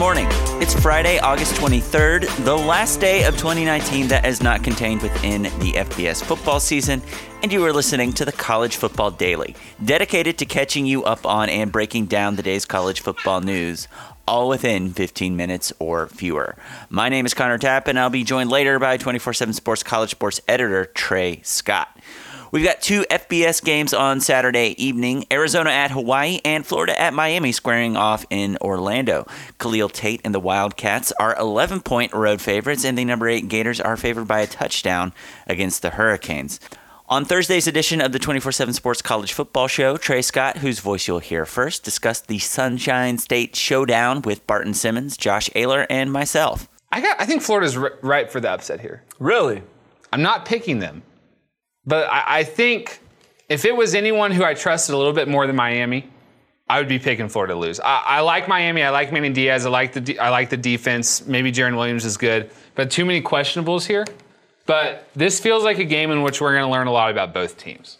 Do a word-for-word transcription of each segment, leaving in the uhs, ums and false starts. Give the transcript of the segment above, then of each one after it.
morning. It's Friday, August twenty-third, the last day of twenty nineteen that is not contained within the F B S football season, and you are listening to the College Football Daily, dedicated to catching you up on and breaking down the day's college football news, all within fifteen minutes or fewer. My name is Connor Tapp, and I'll be joined later by twenty-four seven Sports College Sports editor Trey Scott. We've got two F B S games on Saturday evening, Arizona at Hawaii and Florida at Miami squaring off in Orlando. Khalil Tate and the Wildcats are eleven-point road favorites, and the number eight Gators are favored by a touchdown against the Hurricanes. On Thursday's edition of the twenty-four seven Sports College Football Show, Trey Scott, whose voice you'll hear first, discussed the Sunshine State Showdown with Barton Simmons, Josh Ayler, and myself. I got. I think Florida's r- ripe for the upset here. Really? I'm not picking them. But I, I think if it was anyone who I trusted a little bit more than Miami, I would be picking Florida to lose. I, I like Miami. I like Manny Diaz. I like the de- I like the defense. Maybe Jarren Williams is good. But too many questionables here. But this feels like a game in which we're going to learn a lot about both teams.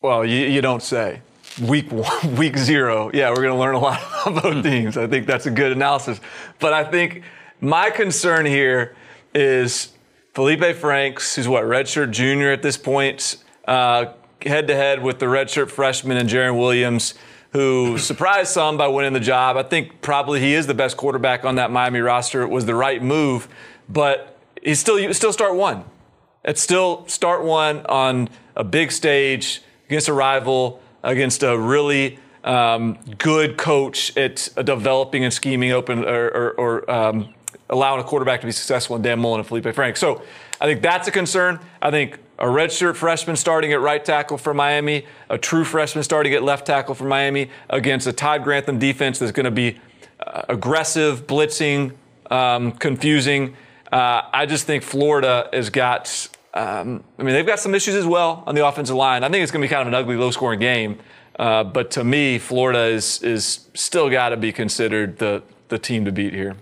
Well, you, you don't say. Week one, week zero, yeah, we're going to learn a lot about both teams. I think that's a good analysis. But I think my concern here is Felipe Franks, who's what, redshirt junior at this point, uh, head-to-head with the redshirt freshman and Jarren Williams, who surprised some by winning the job. I think probably he is the best quarterback on that Miami roster. It was the right move, but He's still you still start one. It's still start one on a big stage against a rival, against a really um, good coach at developing and scheming open or, or, or um, allowing a quarterback to be successful in Dan Mullen and Felipe Franks. So I think that's a concern. I think a redshirt freshman starting at right tackle for Miami, a true freshman starting at left tackle for Miami against a Todd Grantham defense that's going to be uh, aggressive, blitzing, um, confusing. Uh, I just think Florida has got, um, I mean, they've got some issues as well on the offensive line. I think it's going to be kind of an ugly, low-scoring game. Uh, but to me, Florida is is still got to be considered the, the team to beat here.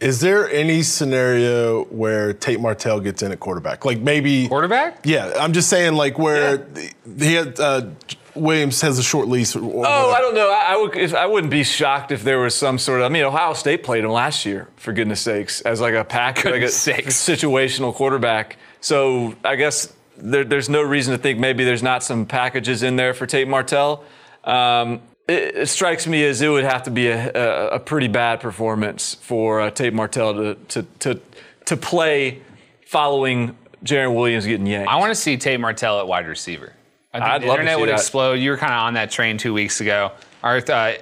Is there any scenario where Tate Martell gets in at quarterback? Like maybe – Quarterback? Yeah. I'm just saying like where yeah. he had uh, – Williams has a short lease. Or, or oh, whatever. I don't know. I, I, would, if, I wouldn't be shocked if there was some sort of. I mean, Ohio State played him last year, for goodness sakes, as like a pack, like a sakes. situational quarterback. So I guess there, there's no reason to think maybe there's not some packages in there for Tate Martell. Um, it, it strikes me as it would have to be a, a, a pretty bad performance for uh, Tate Martell to to to to play following Jarren Williams getting yanked. I want to see Tate Martell at wide receiver. I think I'd the love internet to see would that. explode. You were kind of on that train two weeks ago. Our, uh,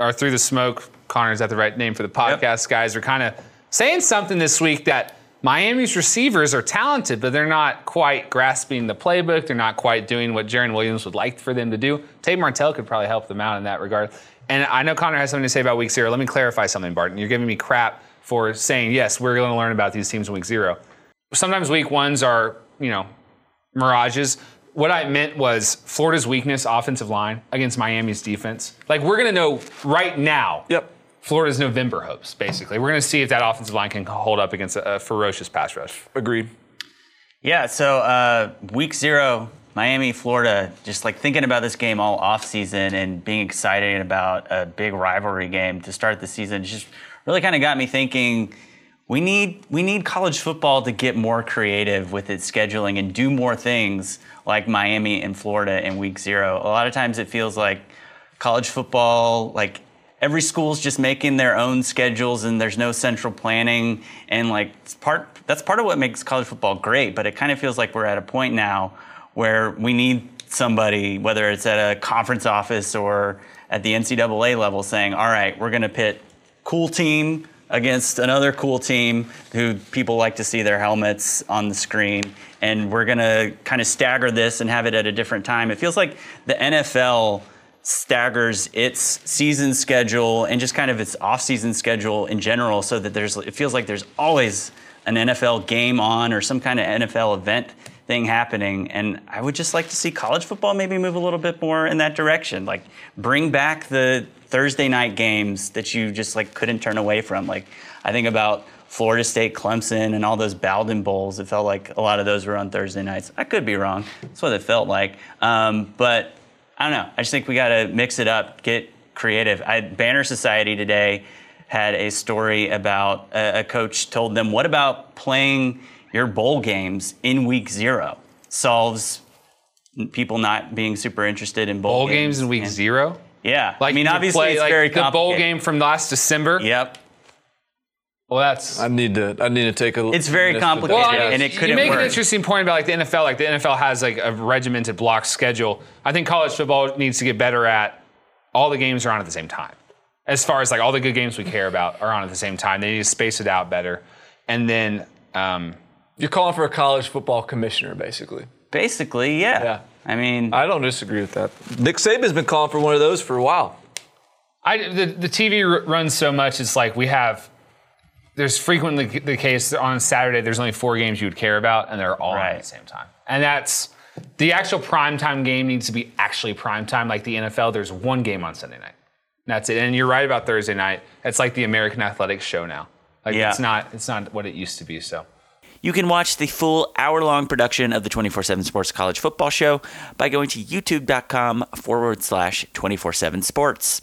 our Through the Smoke, Connor's at the right name for the podcast, yep. guys, are kind of saying something this week that Miami's receivers are talented, but they're not quite grasping the playbook. They're not quite doing what Jarren Williams would like for them to do. Tate Martell could probably help them out in that regard. And I know Connor has something to say about week zero. Let me clarify something, Barton. You're giving me crap for saying, yes, we're going to learn about these teams in week zero. Sometimes week ones are, you know, mirages. What I meant was Florida's weakness, offensive line, against Miami's defense. Like, we're going to know right now yep. Florida's November hopes, basically. We're going to see if that offensive line can hold up against a, a ferocious pass rush. Agreed. Yeah, so uh, week zero, Miami, Florida, just, like, thinking about this game all offseason and being excited about a big rivalry game to start the season just really kind of got me thinking – We need we need college football to get more creative with its scheduling and do more things like Miami and Florida in week zero. A lot of times it feels like college football, like every school's just making their own schedules and there's no central planning. And like it's part that's part of what makes college football great, but it kind of feels like we're at a point now where we need somebody, whether it's at a conference office or at the N C double A level, saying, all right, we're going to pit cool team against another cool team who people like to see their helmets on the screen. And we're going to kind of stagger this and have it at a different time. It feels like the N F L staggers its season schedule and just kind of its off-season schedule in general so that there's it feels like there's always an N F L game on or some kind of N F L event thing happening. And I would just like to see college football maybe move a little bit more in that direction. Like bring back the Thursday night games that you just like couldn't turn away from. Like I think about Florida State, Clemson, and all those Bowden Bowls. It felt like a lot of those were on Thursday nights. I could be wrong. That's what it felt like. Um, but I don't know. I just think we got to mix it up, get creative. I, Banner Society today had a story about a, a coach told them, what about playing your bowl games in week zero? Solves people not being super interested in bowl, bowl games. games in week and, zero? Yeah. Like, I mean, obviously play, it's like very complicated. The bowl game from last December? Yep. Well, that's. I need to. I need to take a. It's very complicated, well, I mean, and it couldn't work. You make work. an interesting point about like the N F L. Like the N F L has like a regimented block schedule. I think college football needs to get better at all the games are on at the same time. As far as like all the good games we care about are on at the same time, they need to space it out better. And then um, you're calling for a college football commissioner, basically. Basically, yeah. Yeah. I mean, I don't disagree with that. Nick Saban's been calling for one of those for a while. I the, the T V r- runs so much. It's like we have. There's frequently the case that on Saturday there's only four games you would care about, and they're all right. on at the same time. And that's the actual primetime game needs to be actually primetime. Like the N F L, there's one game on Sunday night. And that's it. And you're right about Thursday night. It's like the American Athletics show now. Like yeah. it's not it's not what it used to be. So you can watch the full hour-long production of the twenty-four seven Sports College Football Show by going to youtube.com forward slash 24-7 Sports.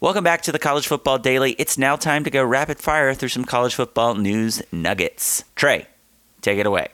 Welcome back to the College Football Daily. It's now time to go rapid fire through some college football news nuggets. Trey, take it away.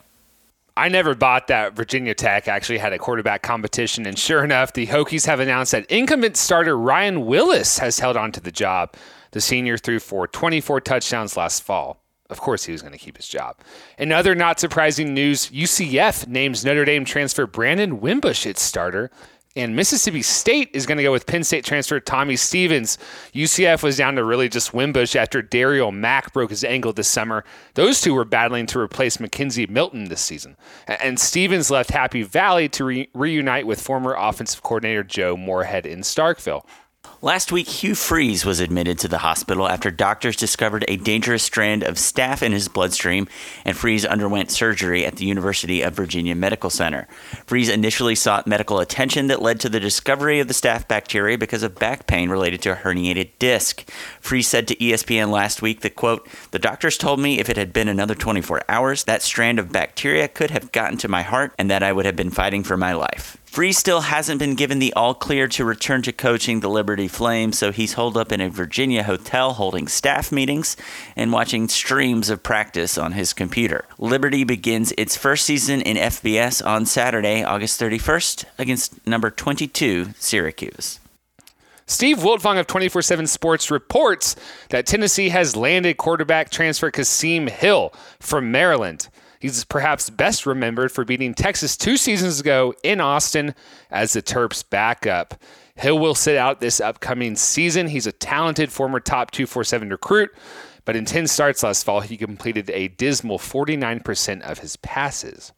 I never bought that Virginia Tech actually had a quarterback competition, and sure enough, the Hokies have announced that incumbent starter Ryan Willis has held on to the job. The senior threw for twenty-four touchdowns last fall. Of course he was going to keep his job. In other not surprising news, U C F names Notre Dame transfer Brandon Wimbush its starter. And Mississippi State is going to go with Penn State transfer Tommy Stevens. U C F was down to really just Wimbush after Dariel Mack broke his ankle this summer. Those two were battling to replace Mackenzie Milton this season. And Stevens left Happy Valley to re- reunite with former offensive coordinator Joe Moorhead in Starkville. Last week, Hugh Freeze was admitted to the hospital after doctors discovered a dangerous strand of staph in his bloodstream, and Freeze underwent surgery at the University of Virginia Medical Center. Freeze initially sought medical attention that led to the discovery of the staph bacteria because of back pain related to a herniated disc. Freeze said to E S P N last week that, quote, "The doctors told me if it had been another twenty-four hours, that strand of bacteria could have gotten to my heart and that I would have been fighting for my life." Freeze still hasn't been given the all-clear to return to coaching the Liberty Flames, so he's holed up in a Virginia hotel holding staff meetings and watching streams of practice on his computer. Liberty begins its first season in F B S on Saturday, August thirty-first, against number twenty-two, Syracuse. Steve Wiltfong of twenty-four seven Sports reports that Tennessee has landed quarterback transfer Kasim Hill from Maryland. He's perhaps best remembered for beating Texas two seasons ago in Austin as the Terps' backup. Hill will sit out this upcoming season. He's a talented former top two forty-seven recruit, but in ten starts last fall, he completed a dismal forty-nine percent of his passes.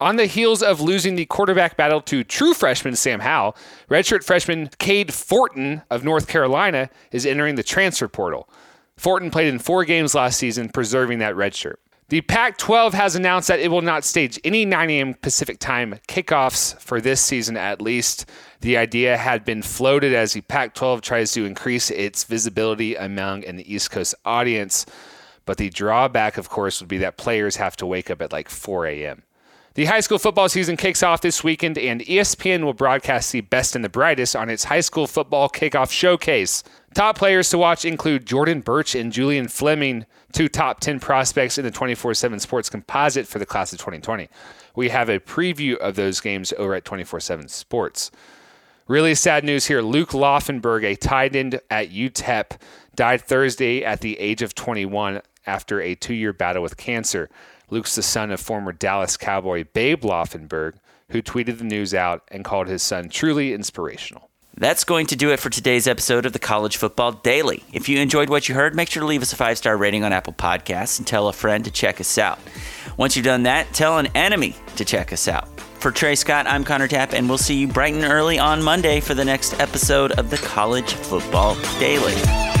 On the heels of losing the quarterback battle to true freshman Sam Howell, redshirt freshman Cade Fortin of North Carolina is entering the transfer portal. Fortin played in four games last season, preserving that redshirt. The Pac twelve has announced that it will not stage any nine a.m. Pacific time kickoffs for this season at least. The idea had been floated as the Pac twelve tries to increase its visibility among an East Coast audience. But the drawback, of course, would be that players have to wake up at like four a.m. The high school football season kicks off this weekend, and E S P N will broadcast the best and the brightest on its high school football kickoff showcase. Top players to watch include Jordan Birch and Julian Fleming, two top ten prospects in the twenty-four seven Sports composite for the class of twenty twenty. We have a preview of those games over at twenty-four seven Sports. Really sad news here. Luke Laufenberg, a tight end at U T E P, died Thursday at the age of twenty-one after a two-year battle with cancer. Luke's the son of former Dallas Cowboy Babe Laufenberg, who tweeted the news out and called his son truly inspirational. That's going to do it for today's episode of the College Football Daily. If you enjoyed what you heard, make sure to leave us a five-star rating on Apple Podcasts and tell a friend to check us out. Once you've done that, tell an enemy to check us out. For Trey Scott, I'm Connor Tapp, and we'll see you bright and early on Monday for the next episode of the College Football Daily.